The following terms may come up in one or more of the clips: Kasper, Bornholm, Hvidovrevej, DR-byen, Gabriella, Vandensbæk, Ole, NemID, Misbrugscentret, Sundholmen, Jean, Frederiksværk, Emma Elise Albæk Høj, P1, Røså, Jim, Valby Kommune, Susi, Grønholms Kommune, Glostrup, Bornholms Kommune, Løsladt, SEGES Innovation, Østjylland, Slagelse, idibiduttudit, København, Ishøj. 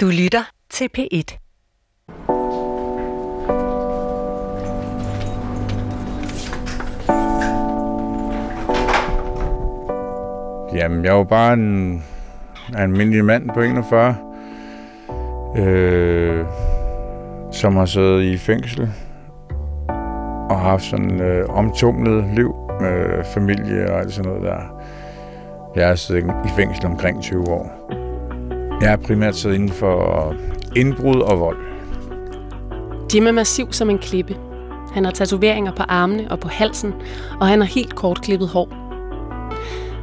Du lytter til P1. Jamen, jeg var bare en almindelig mand på 41, som har siddet i fængsel og haft sådan et omtumlet liv med familie og alt sådan noget der. Jeg har siddet i fængsel omkring 20 år. Jeg er primært siddet inden for indbrud og vold. Jim er massiv som en klippe. Han har tatoveringer på armene og på halsen, og han har helt kortklippet hår.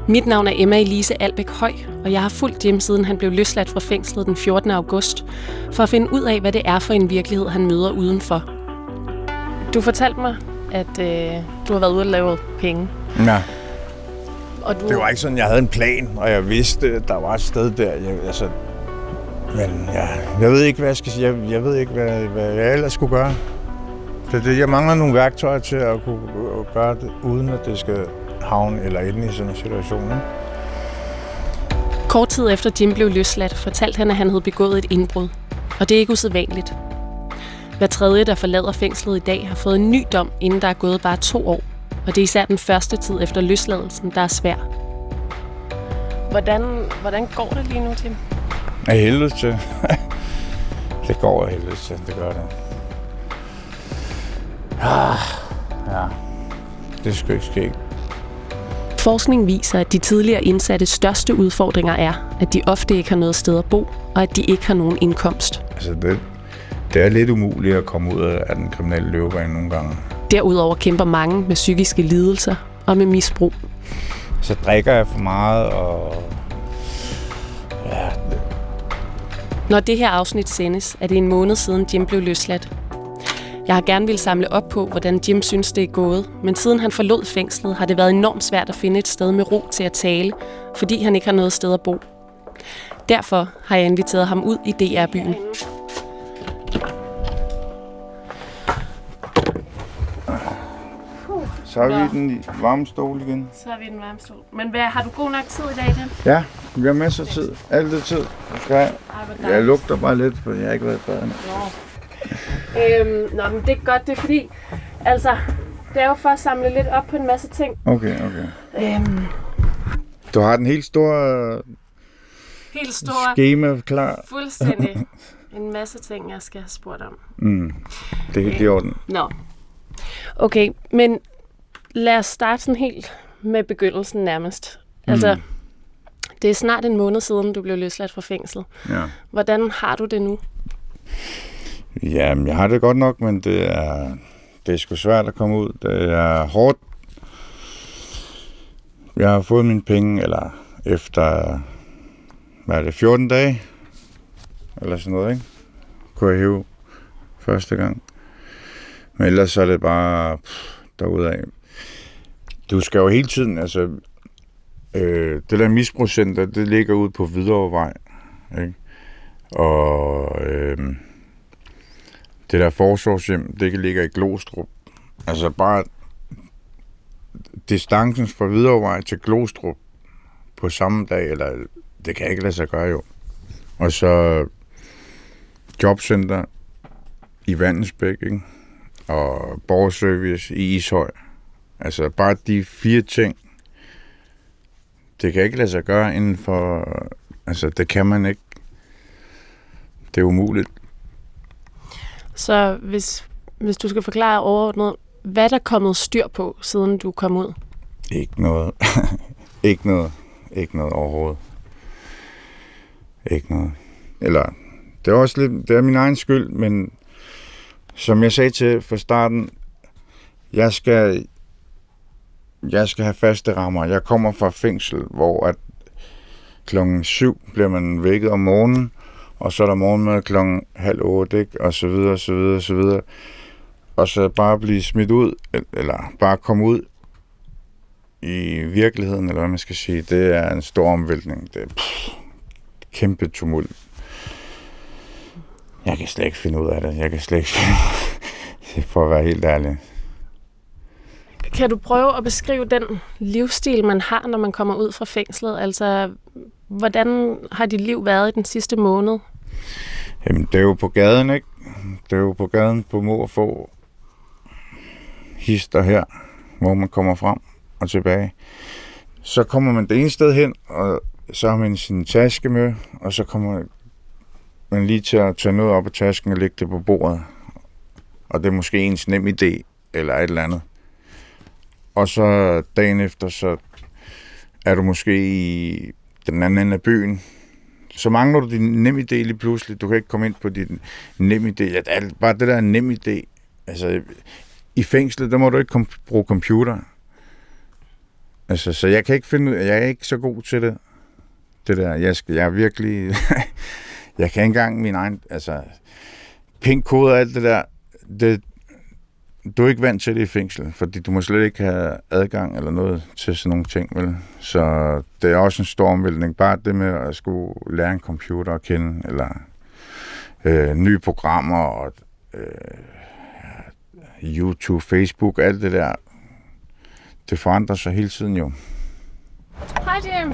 Mit navn er Emma Elise Albæk Høj, og jeg har fulgt Jim, siden han blev løsladt fra fængslet den 14. august, for at finde ud af, hvad det er for en virkelighed, han møder udenfor. Du fortalte mig, at du har været ude og lavet penge. Ja. Det var ikke sådan, jeg havde en plan, og jeg vidste, at der var et sted der. Jeg ved ikke, hvad jeg skal sige. Jeg ved ikke, hvad jeg ellers skulle gøre. Det, jeg mangler nogle værktøjer til at kunne gøre det, uden at det skal havne eller ende i sådan en situation. Ikke? Kort tid efter Jim blev løsladt, fortalte han, at han havde begået et indbrud. Og det er ikke usædvanligt. Hver tredje, der forlader fængslet i dag, har fået en ny dom, inden der er gået bare 2 år. Og det er især den første tid efter løsladelsen, der er svær. Hvordan går det lige nu, Jim? Af helvede til. Det går af helvede til, det gør det. Ja, det skal ikke ske. Forskning viser, at de tidligere indsatte største udfordringer er, at de ofte ikke har noget sted at bo, og at de ikke har nogen indkomst. Altså det er lidt umuligt at komme ud af den kriminelle løbebane nogle gange. Derudover kæmper mange med psykiske lidelser og med misbrug. Så drikker jeg for meget, og... Ja. Når det her afsnit sendes, er det en måned siden Jim blev løsladt. Jeg har gerne ville samle op på, hvordan Jim synes, det er gået, men siden han forlod fængslet, har det været enormt svært at finde et sted med ro til at tale, fordi han ikke har noget sted at bo. Derfor har jeg inviteret ham ud i DR-byen. Så har vi den varme stol igen. Men har du god nok tid i dag, Jim? Ja, vi har masser af tid. Altid tid. Okay. Jeg lugter bare lidt, for jeg har ikke været i baden. Men det er godt, det er fordi... Altså, det er jo for at samle lidt op på en masse ting. Okay. Du har den helt store... Schema klar. Fuldstændig. En masse ting, jeg skal have spurgt om. Det er helt i orden. Okay, men... Lad os starte sådan helt med begyndelsen nærmest. Altså, det er snart en måned siden, du blev løsladt fra fængslet. Ja. Hvordan har du det nu? Jamen, jeg har det godt nok, men det er sgu svært at komme ud. Det er hårdt. Jeg har fået mine penge, eller efter, 14 dage? Eller sådan noget, ikke? Kunne jeg hæve første gang. Men ellers så er det bare derudaf. Du skal jo hele tiden, altså... det der misbrugscenter, det ligger ude på Hvidovrevej, ikke? Og det der forsorgshjem, det ligger i Glostrup. Altså bare distancen fra Hvidovrevej til Glostrup på samme dag, eller det kan ikke lade sig gøre jo. Og så jobcenter i Vandensbæk, ikke? Og borgerservice i Ishøj. Altså bare de 4 ting, det kan ikke lade sig gøre inden for, altså det kan man ikke, det er umuligt. Så hvis du skal forklare overordnet, hvad er der kommet styr på, siden du kom ud? Ikke noget. Ikke noget overhovedet. Ikke noget. Eller, det er også lidt, det er min egen skyld, men som jeg sagde til fra starten, jeg skal have faste rammer. Jeg kommer fra fængsel, hvor at klokken 7 bliver man vækket om morgenen, og så er der morgenmad klokken 7:30, ikke? Og så videre, så videre, så videre. Og så bare blive smidt ud, eller bare komme ud i virkeligheden, eller hvad man skal sige, det er en stor omvæltning. Det er kæmpe tumult. Jeg kan slet ikke finde ud af det. For at være helt ærlig. Kan du prøve at beskrive den livsstil, man har, når man kommer ud fra fængslet? Altså, hvordan har dit liv været i den sidste måned? Jamen, det er jo på gaden, ikke? Det er jo på gaden på Morfå, hister her, hvor man kommer frem og tilbage. Så kommer man det ene sted hen, og så har man sin taske med, og så kommer man lige til at tage noget op af tasken og lægge det på bordet. Og det er måske ens NemID eller et eller andet. Og så dagen efter, så er du måske i den anden ende af byen. Så mangler du din NemID lige pludselig. Du kan ikke komme ind på din NemID. Ja, bare det der NemID. Altså, i fængslet, der må du ikke bruge computer. Altså, så jeg kan ikke finde ud af, jeg er ikke så god til det. Det der, jeg er virkelig... jeg kan ikke engang min egen... Altså, pinkode og alt det der. Det, du er ikke vant til det i fængsel, fordi du må slet ikke have adgang eller noget til sådan nogle ting, vel? Så det er også en stor omvæltning. Bare det med at skulle lære en computer at kende, eller nye programmer, og YouTube, Facebook, alt det der. Det forandrer sig hele tiden jo. Hej Jim.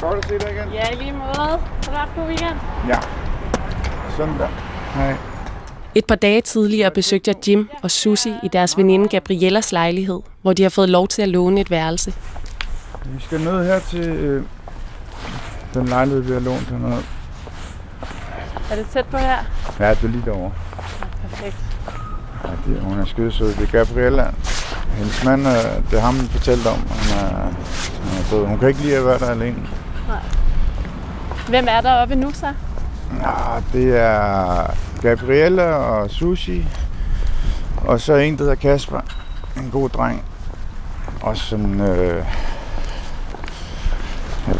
Godt at se dig igen. Ja, i lige måde. Så er du på weekend. Ja. Sådan der. Hej. Et par dage tidligere besøgte jeg Jim og Susi i deres veninde Gabriellas lejlighed, hvor de har fået lov til at låne et værelse. Vi skal ned her til den lejlighed, vi har lånt hernede. Er det tæt på her? Ja, det er lige derovre. Ja, perfekt. Ja, hun er skidesød. Det er Gabriella. Hendes mand, det er ham, hun fortalte om. Hun er sød. Hun kan ikke lide at være der alene. Nej. Hvem er der oppe nu så? Nå, det er Gabriella og Susi, og så en, der hedder Kasper, en god dreng, og sådan, jeg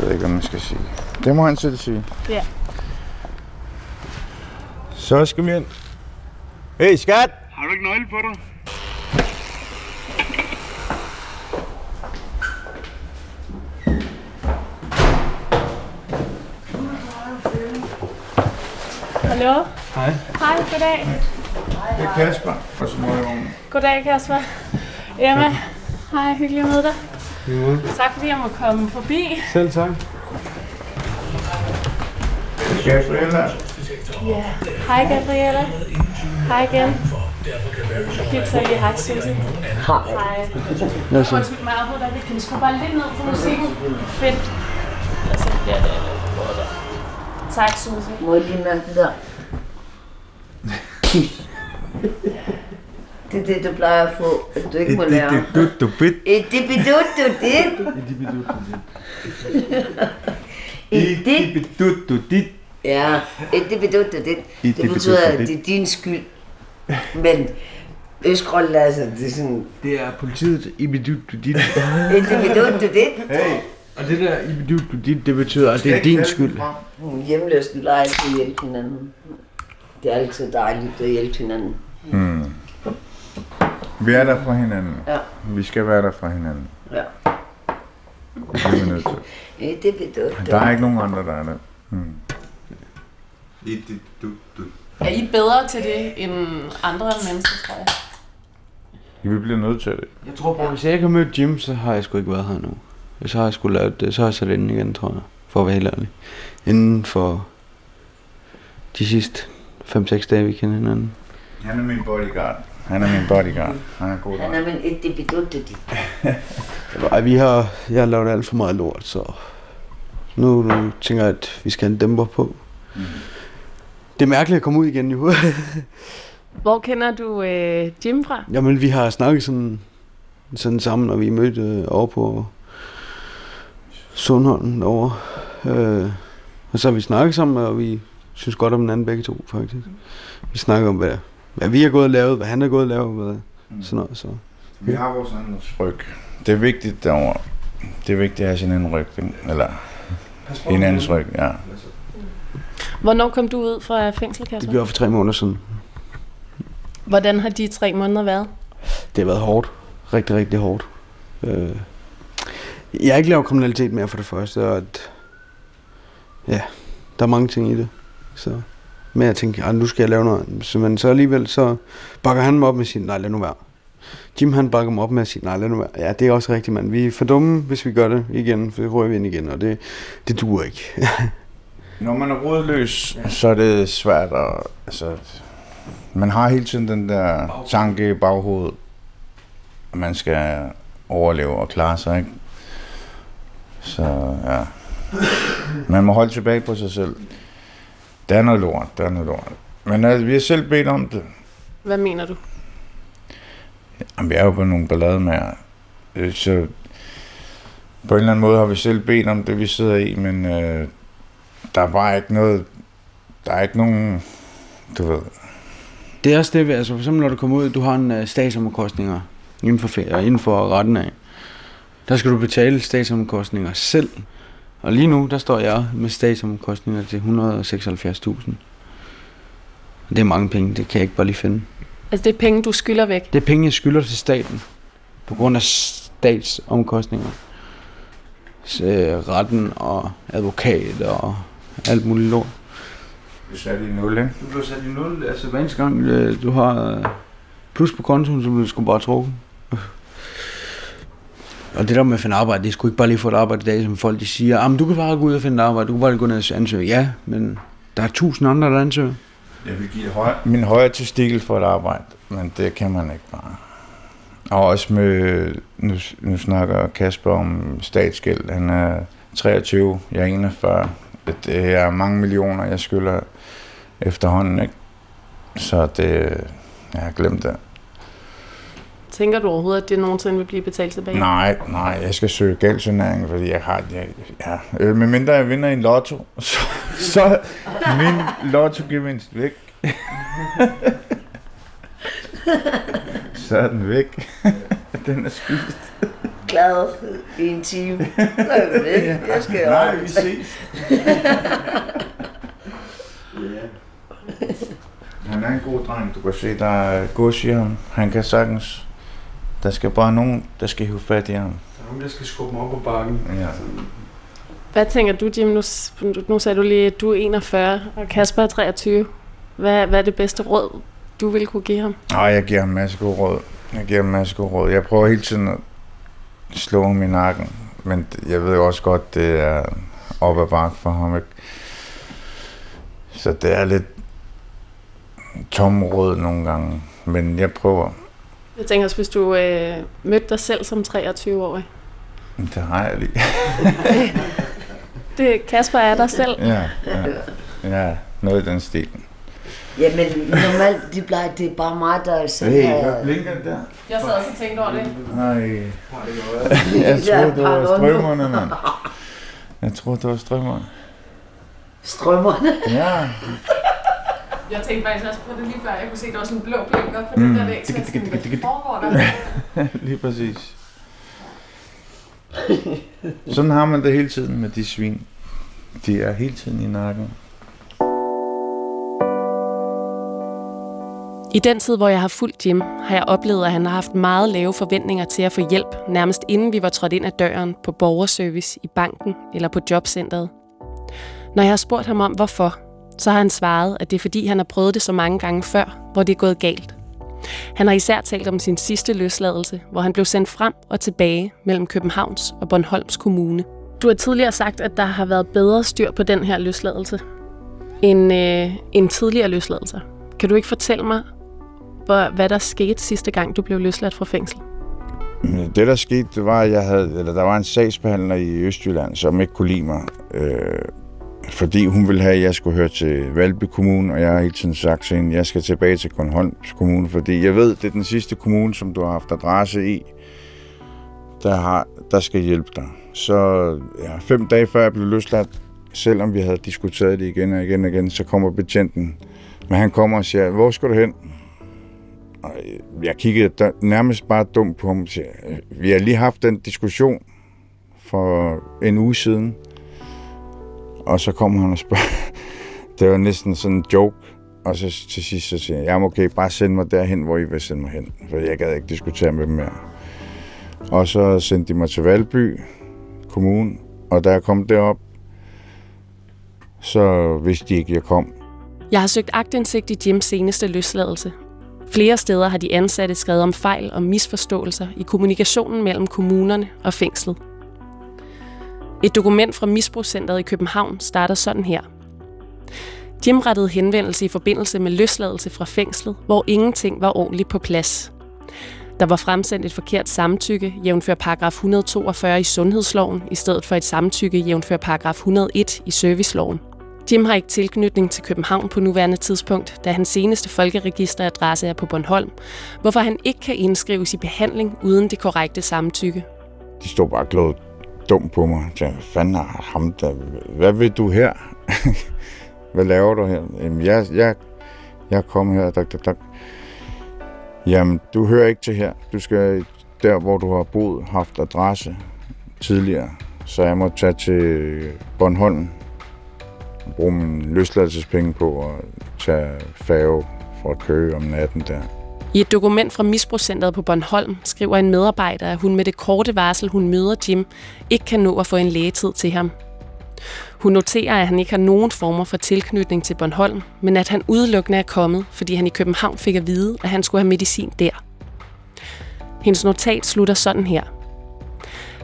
ved ikke, hvad man skal sige. Det må han selv sige. Ja. Så skal vi ind. Hey, skat! Har du ikke nøgle på dig? Hallo? Hej. Hej, goddag. Det er Kasper. Goddag, Kasper. Emma, hej, hyggeligt at møde dig. Jo. Tak fordi jeg må komme forbi. Selv tak. Det er Gabriella. Ja. Hej, Gabriella. Hej igen. Hyggeligt så I. Hej, Susi. Hej. Undskyld mig, at vi kan skrue bare lidt ned på musikken. Fedt. Tak, Susi. Må jeg lige mærke det der? Det er det, du plejer at få, at du ikke må lære. Idibiduttudit. Ja, idibiduttudit. Det betyder, at det er din skyld. Men Østgrønland, altså, det er sådan... Det er politiet idibiduttudit. Idibiduttudit. Hey. Og det der idibiduttudit, det betyder, at det er din skyld. Hjemløsen leger altid at hjælpe hinanden. Det er altid dejligt at hjælpe hinanden. Hmm. Vi er der for hinanden. Ja. Vi skal være der for hinanden. Ja. Det er vi nødt til. Det betyder. Der er ikke nogen andre, der er der. Er I bedre til det end andre mennesker, tror jeg? Vi bliver nødt til det. Jeg tror bare, hvis jeg ikke har mødt Jim, så har jeg sgu ikke været her nu. Så har jeg sgu lavet det. Så har jeg sat ind igen, tror jeg. For at være helt ærlig. Inden for de sidste 5-6 dage, vi kender hinanden. Han er min bodyguard. Han er god. Han er min idibiduttudit. Jeg har lavet alt for meget lort, så nu tænker jeg, at vi skal have en dæmper på. Mm. Det er mærkeligt at komme ud igen, jo. Hvor kender du Jim fra? Jamen, vi har snakket sådan sammen, når vi mødte over på Sundholmen over. Og så har vi snakket sammen, og vi synes godt om hinanden begge to, faktisk. Vi snakker om, hvad vi har gået og lavet, hvad han har gået og lavet, sådan noget. Så. Vi har vores andres ryg. Det er vigtigt derovre. Det er vigtigt at have sin anden ryg, eller en andens ryg, ja. Hvornår kom du ud fra fængsel, Kasper? Det blev for 3 måneder siden. Hvordan har de 3 måneder været? Det har været hårdt. Rigtig, rigtig hårdt. Jeg har ikke lavet kriminalitet mere for det første, og at ja, der er mange ting i det. Så med at tænke, nu skal jeg lave noget. Men så alligevel, så bakker han mig op med at sige, nej, lad nu være. Jim, han bakker mig op med at sige, nej, lad nu være. Ja, det er også rigtigt, mand. Vi er for dumme, hvis vi gør det igen, for så rører vi ind igen, og det duer ikke. Når man er rodløs, så er det svært at... Altså, man har hele tiden den der tanke i baghovedet, at man skal overleve og klare sig, ikke? Så ja... Man må holde tilbage på sig selv. Det er noget lort, det er noget lort. Men altså, vi har selv bedt om det. Hvad mener du? Jamen, vi er jo på nogle ballademager. Så på en eller anden måde har vi selv bedt om det, vi sidder i, men der er bare ikke noget... Der er ikke nogen... Du ved... Det er også det, altså for eksempel når du kommer ud, du har en statsomkostninger inden for retten af. Der skal du betale statsomkostninger selv. Og lige nu, der står jeg med statsomkostninger til 176.000. Det er mange penge, det kan jeg ikke bare lige finde. Altså det er penge, du skylder væk? Det er penge, jeg skylder til staten. På grund af statsomkostninger. Så, retten og advokat og alt muligt lort. Du blev sat i nul, ikke? Du blev sat i nul, altså hver eneste gang du har plus på kontoen, så bliver du sgu bare trukket. Og det der med at finde arbejde, det er sgu ikke bare lige få et arbejde i dag, som folk de siger, jamen du kan bare gå ud og finde et arbejde, du kan bare gå ned og ansøge. Ja, men der er 1000 andre, der ansøger. Jeg vil give min højre testikel for et arbejde, men det kan man ikke bare. Og også med, nu snakker Kasper om statsgæld, han er 23, jeg er 41. Det er mange millioner, jeg skylder efterhånden, ikke? Så det, jeg har glemt det. Tænker du overhovedet, at det nogensinde vil blive betalt tilbage? Nej, jeg skal søge gældssanering, fordi jeg har... Ja. Medmindre jeg vinder en lotto, så er min lottogevinst væk. Så er den væk. Den er spist. Glad i en time. Jeg skal jo nej, vi ses. Han er en god dreng. Du kan se, der er gods i ham. Han kan sagtens... Der skal bare nogen, der skal hive fat i ham. Der er nogen, der skal skubbe mig op på bakken. Ja. Hvad tænker du, Jim? Nu sagde du lige, at du er 41, og Kasper er 23. Hvad er det bedste råd, du ville kunne give ham? Jeg giver ham masser af råd. Jeg prøver hele tiden at slå ham i nakken. Men jeg ved jo også godt, det er op ad bakke for ham. Ikke? Så det er lidt tom råd nogle gange. Men jeg prøver... Jeg tænker også, hvis du mødte dig selv som 23-årig. Det har jeg lige. Det, Kasper er dig selv. Ja, noget i den stil. Jamen normalt, det er bare mig, der er sådan her. Hvad blinker det der? Jeg sad også og tænkte over det. Nej. Jeg troede, det var strømmerne, mand. Strømmerne? Ja. Jeg tænkte faktisk også på det lige før. Jeg kunne se, at der var sådan en blå blinker på den der væg, så jeg tænkte, hvad foregår der? Lige præcis. Sådan har man det hele tiden med de svin. De er hele tiden i nakken. I den tid, hvor jeg har fulgt Jim, har jeg oplevet, at han har haft meget lave forventninger til at få hjælp, nærmest inden vi var trådt ind ad døren på borgerservice, i banken eller på jobcentret. Når jeg har spurgt ham om, hvorfor, så har han svaret, at det er fordi, han har prøvet det så mange gange før, hvor det er gået galt. Han har især talt om sin sidste løsladelse, hvor han blev sendt frem og tilbage mellem Københavns og Bornholms Kommune. Du har tidligere sagt, at der har været bedre styr på den her løsladelse end tidligere løsladelser. Kan du ikke fortælle mig, hvad der skete sidste gang, du blev løsladt fra fængsel? Det, der skete, det var, at der var en sagsbehandler i Østjylland, som ikke kunne lide mig. Fordi hun ville have, at jeg skulle høre til Valby Kommune, og jeg har hele tiden sagt til hende, at jeg skal tilbage til Grønholms Kommune, fordi jeg ved, det er den sidste kommune, som du har haft adresse i, der skal hjælpe dig. Så 5 dage før jeg blev løsladt, selvom vi havde diskuteret det igen og igen, så kommer betjenten. Men han kommer og siger, hvor skal du hen? Og jeg kiggede nærmest bare dumt på ham og siger, vi har lige haft den diskussion for en uge siden. Og så kommer han og spørger. Det var næsten sådan en joke. Og så til sidst så siger jeg, jamen okay, bare send mig derhen, hvor I vil sende mig hen. For jeg gad ikke diskutere med dem mere. Og så sendte de mig til Valby Kommune. Og da jeg kom derop, så vidste de ikke, jeg kom. Jeg har søgt aktindsigt i Jims seneste løsladelse. Flere steder har de ansatte skrevet om fejl og misforståelser i kommunikationen mellem kommunerne og fængslet. Et dokument fra Misbrugscentret i København starter sådan her. Jim rettede henvendelse i forbindelse med løsladelse fra fængslet, hvor ingenting var ordentligt på plads. Der var fremsendt et forkert samtykke, jævnfør paragraf 142 i sundhedsloven, i stedet for et samtykke, jævnfør paragraf 101 i serviceloven. Jim har ikke tilknytning til København på nuværende tidspunkt, da hans seneste folkeregisteradresse er på Bornholm, hvorfor han ikke kan indskrives i behandling uden det korrekte samtykke. De stod bare glødet dumt på mig. Jeg tænkte, fanden har ham der? Hvad vil du her? Hvad laver du her? Jamen, jeg kom her. Tak. Jamen, du hører ikke til her. Du skal der, hvor du har boet, haft adresse tidligere. Så jeg må tage til Bornholm og bruge mine løsladelsespenge på at tage færge fra Køge om natten der. I et dokument fra Misbrugscentret på Bornholm skriver en medarbejder, at hun med det korte varsel, hun møder Jim, ikke kan nå at få en lægetid til ham. Hun noterer, at han ikke har nogen former for tilknytning til Bornholm, men at han udelukkende er kommet, fordi han i København fik at vide, at han skulle have medicin der. Hendes notat slutter sådan her.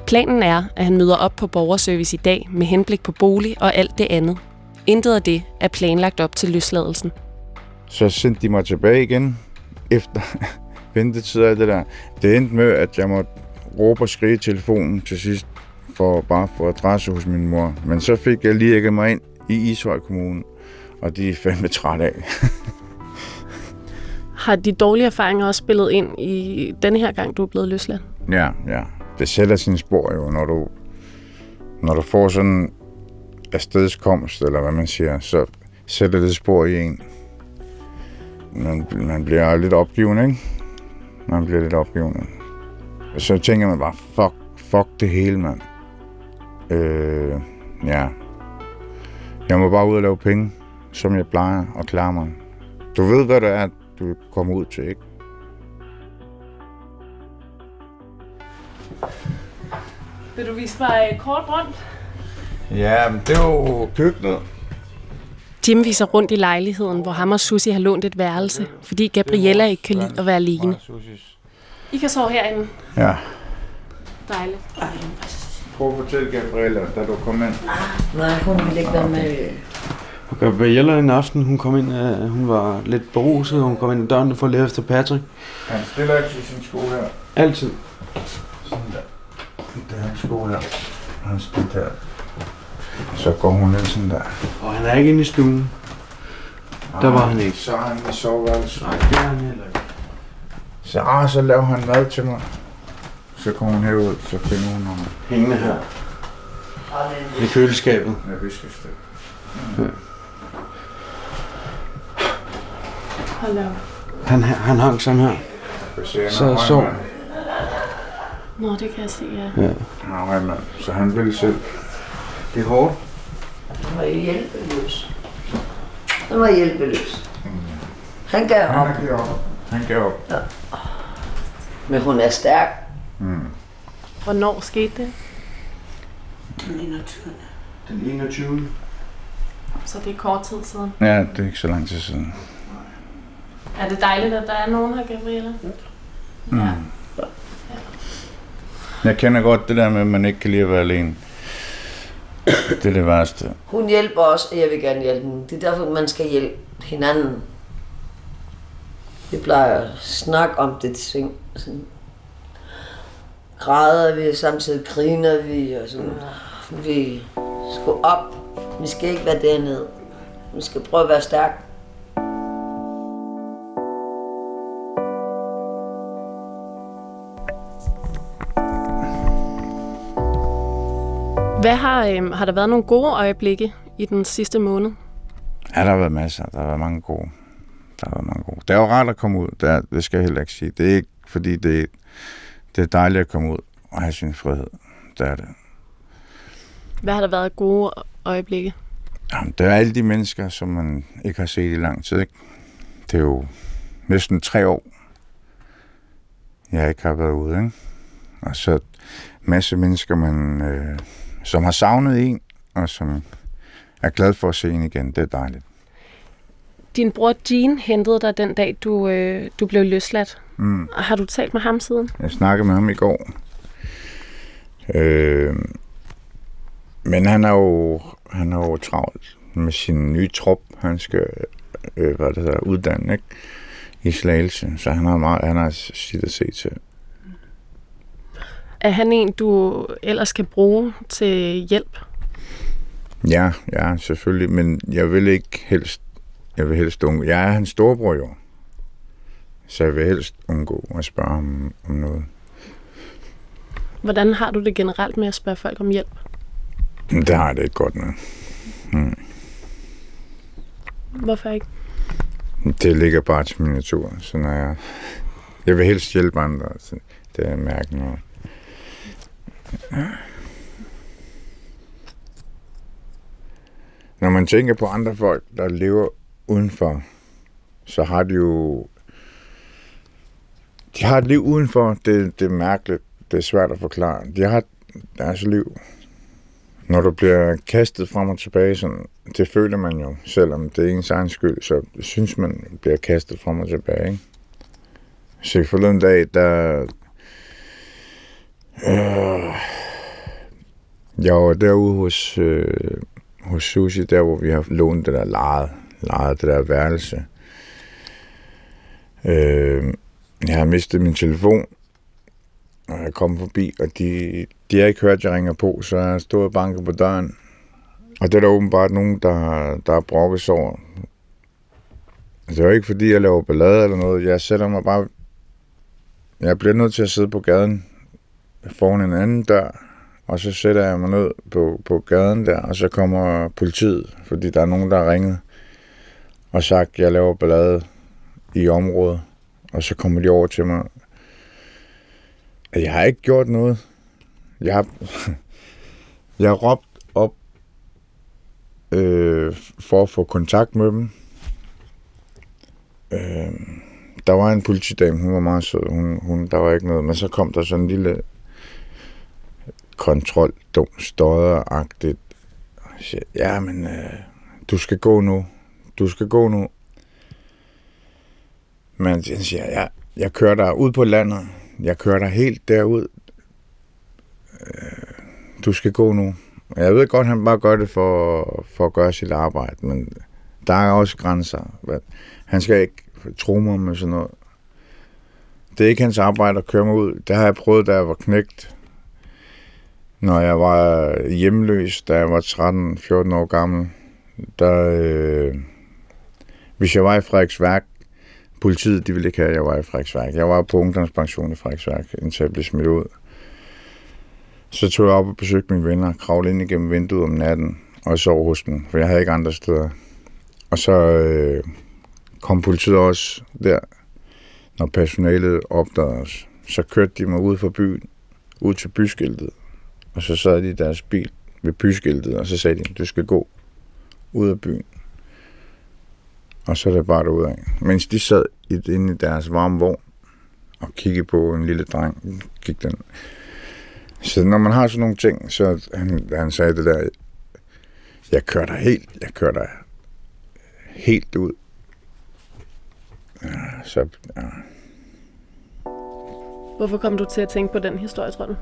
Planen er, at han møder op på borgerservice i dag med henblik på bolig og alt det andet. Intet af det er planlagt op til løsladelsen. Så sendte de mig tilbage igen efter ventetider af det der. Det endte med, at jeg måtte råbe og skrige i telefonen til sidst, for bare at få adresse hos min mor. Men så fik jeg lige ægget mig ind i Ishøj Kommune, og de er fandme træt af. Har de dårlige erfaringer også spillet ind i denne her gang, du er blevet løsladt? Ja. Det sætter sine spor jo, når du får sådan afstedskomst, eller hvad man siger, så sætter det spor i en. Man bliver lidt opgivende, ikke? Og så tænker man bare, fuck det hele, mand. Ja. Jeg må bare ud og lave penge, som jeg plejer, og klare mig. Du ved, hvad det er, du kommer ud til, ikke? Vil du vise mig kort rundt? Ja, men det er jo køkkenet. Jim viser rundt i lejligheden, hvor ham og Susi har lånt et værelse, fordi Gabriella ikke kan lide at være alene. I kan sove herinde. Ja. Dejligt. Prøv at fortælle Gabriella, da du kom ind. Nej, hun ville ikke være med. Og Gabriella en aften, hun kom ind, hun var lidt beruset, hun kom ind i døren for at lede efter Patrick. Han stiller altid sin sko her. Altid. Sådan der. Det er hans sko her. Han stiller der. Så går hun ind sådan der. Og han er ikke inde i stuen. Der var han ikke. Så er han i soveværelsen. Nej, det er han heller ikke. Så laver han mad til mig. Så kommer hun herud, så finder hun mig. Hængende her. I køleskabet. Ja, viskestøv. Mm. Ja. Hold op. Han hang sådan her. Så sov. Nå, det kan jeg se, ja. Nej, mand. Så han ville selv. Det er hårdt. Han var hjælpeløs. Han gav op. Ja. Men hun er stærk. Mm. Hvornår skete det? Den 21. Så det er kort tid siden? Ja, det er ikke så lang tid siden. Er det dejligt, at der er nogen her, Gabriella? Mm. Ja. Jeg kender godt det der med, at man ikke kan lide at være alene. Det er det værste. Hun hjælper os, og jeg vil gerne hjælpe hende. Det er derfor, man skal hjælpe hinanden. Vi plejer at snakke om det ting. Sådan. Græder vi, samtidig griner vi, og sådan. Vi skal op. Vi skal ikke være dernede. Vi skal prøve at være stærke. Hvad har der været nogle gode øjeblikke i den sidste måned? Ja, der har været masser. Der har været mange gode. Det er jo rart at komme ud. Det skal jeg heller ikke sige. Det er ikke, fordi det er dejligt at komme ud og have sin frihed. Det er det. Hvad har der været gode øjeblikke? Jamen, der er alle de mennesker, som man ikke har set i lang tid, ikke? Det er jo næsten 3 år, jeg ikke har været ude, ikke? Og så masse mennesker, man, som har savnet en, og som er glad for at se en igen. Det er dejligt. Din bror Jean hentede dig den dag, du blev løsladt. Mm. Har du talt med ham siden? Jeg snakkede med ham i går. Men han er jo travlt. med sin nye trop. Han skal uddanne, ikke? I Slagelse, så han har sit at se til. Er han en, du ellers kan bruge til hjælp? Ja, selvfølgelig, men jeg vil helst undgå. Jeg er hans storebror jo, så jeg vil helst undgå at spørge ham om noget. Hvordan har du det generelt med at spørge folk om hjælp? Det har jeg det ikke godt med. Mm. Hvorfor ikke? Det ligger bare til min natur, så når jeg vil helst hjælpe andre, så det er mærken. Når man tænker på andre folk, der lever udenfor, så har de jo... De har et liv udenfor, det er mærkeligt, det er svært at forklare. De har deres liv. Når du bliver kastet frem og tilbage, sådan, det føler man jo, selvom det er ens egen skyld, så synes man bliver kastet frem og tilbage. Ikke? Så forleden dag, jeg var derude hos Susi, der hvor vi har lånt det der lejet det der værelse. Jeg har mistet min telefon, og jeg kom forbi, og de har ikke hørt, at jeg ringer på, så jeg stod og bankede på døren. Og det er der åbenbart nogen, der har brokket sig over. Det er jo ikke fordi, jeg laver ballade eller noget. Jeg sætter mig bare... Jeg bliver nødt til at sidde på gaden foran en anden dør, og så sætter jeg mig ned på gaden der, og så kommer politiet, fordi der er nogen, der har ringet og sagt, at jeg laver ballade i området. Og så kommer de over til mig. Jeg har ikke gjort noget. Jeg har råbt op for at få kontakt med dem. Der var en politidame, hun var meget sød. Hun, der var ikke noget. Men så kom der sådan en lille kontrol, dum, støderagtigt. Jeg siger, ja, men du skal gå nu. Men han siger, jeg kører dig ud på landet. Jeg kører dig helt derud. Du skal gå nu. Jeg ved godt, han bare gør det for at gøre sit arbejde, men der er også grænser. Han skal ikke tro mig med sådan noget. Det er ikke hans arbejde at køre mig ud. Det har jeg prøvet, da jeg var knægt. Når jeg var hjemløs, da jeg var 13-14 år gammel, hvis jeg var i Frederiksværk, politiet, de ville ikke have, at jeg var i Frederiksværk. Jeg var på ungdomspension i Frederiksværk, indtil jeg blev smidt ud. Så tog jeg op og besøgte mine venner, kravlede ind igennem vinduet om natten, og sov hos dem, for jeg havde ikke andre steder. Og så kom politiet også der, når personalet opdagede os. Så kørte de mig ud fra byen, ud til byskiltet, og så sad de i deres bil ved byskiltet, og så sagde de, du skal gå ud af byen. Og så er det bare derudad. Mens de sad inde i deres varme vogn og kiggede på en lille dreng, gik den. Så når man har sådan nogle ting, så han sagde det der, jeg kører dig helt ud. Ja, så, ja. Hvorfor kom du til at tænke på den historie, tror du?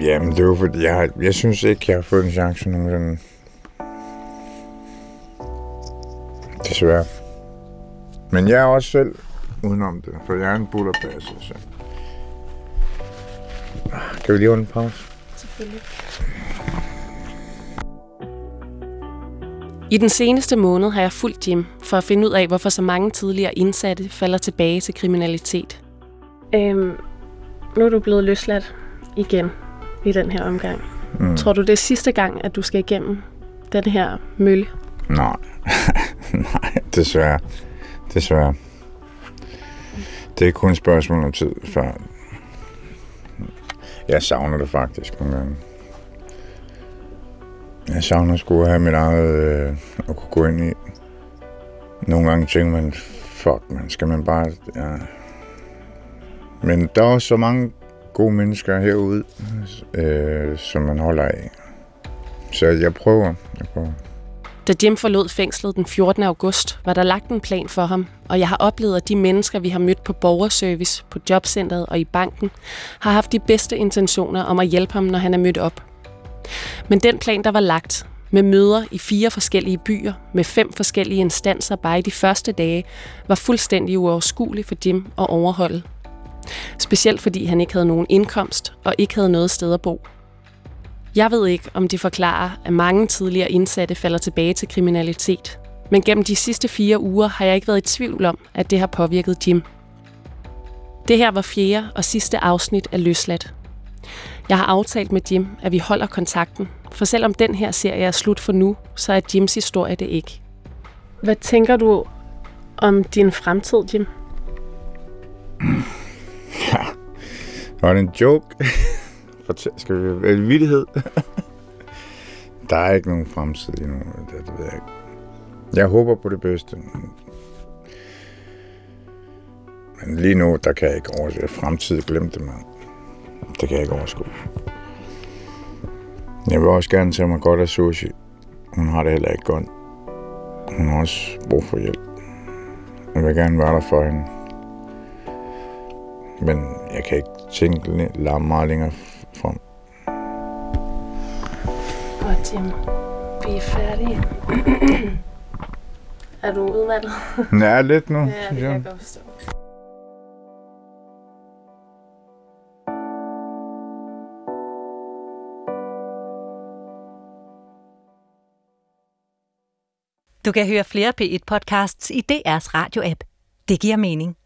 Jamen, det er jo fordi, jeg synes ikke, jeg har fået en chance nogensinde. Desværre. Men jeg er også selv udenom det, for jeg er en bullerpasser, så... Kan vi lige holde en pause? Selvfølgelig. I den seneste måned har jeg fulgt Jim for at finde ud af, hvorfor så mange tidligere indsatte falder tilbage til kriminalitet. Nu er du blevet løsladt igen i den her omgang. Mm. Tror du, det er sidste gang, at du skal igennem den her mølle? Nej. Nej, desværre. Desværre. Det er kun et spørgsmål om tid, før... Jeg savner det faktisk nogle gange. Jeg savner sgu at have mit eget at kunne gå ind i. Nogle gange tænker man, skal man bare... Ja. Men der er også så mange gode mennesker herude, som man holder af. Så jeg prøver. Da Jim forlod fængslet den 14. august, var der lagt en plan for ham, og jeg har oplevet, at de mennesker, vi har mødt på borgerservice, på jobcentret og i banken, har haft de bedste intentioner om at hjælpe ham, når han er mødt op. Men den plan, der var lagt med møder i 4 forskellige byer med 5 forskellige instanser bare i de første dage, var fuldstændig uoverskuelig for Jim at overholde. Specielt fordi han ikke havde nogen indkomst og ikke havde noget sted at bo. Jeg ved ikke, om det forklarer, at mange tidligere indsatte falder tilbage til kriminalitet. Men gennem de sidste 4 uger har jeg ikke været i tvivl om, at det har påvirket Jim. Det her var 4. og sidste afsnit af Løsladt. Jeg har aftalt med Jim, at vi holder kontakten, for selvom den her serie er slut for nu, så er Jims historie det ikke. Hvad tænker du om din fremtid, Jim? Ja, var det en joke? Skal vi have en vittighed? Der er ikke nogen fremtid endnu, det ved jeg ikke. Jeg håber på det bedste. Men lige nu, der kan jeg ikke overskue. Fremtid glemte mig. Det kan jeg ikke overskue. Jeg vil også gerne tage mig godt af Susi. Hun har det heller ikke godt. Hun har også brug for hjælp. Jeg vil gerne være der for hende. Men jeg kan ikke tænke meget længere frem. Godt, Jim. Vi er færdige. Er du udmattet? Ja, lidt nu. Ja, det kan jeg godt forstå. Du kan høre flere P1-podcasts i DR's radio-app. Det giver mening.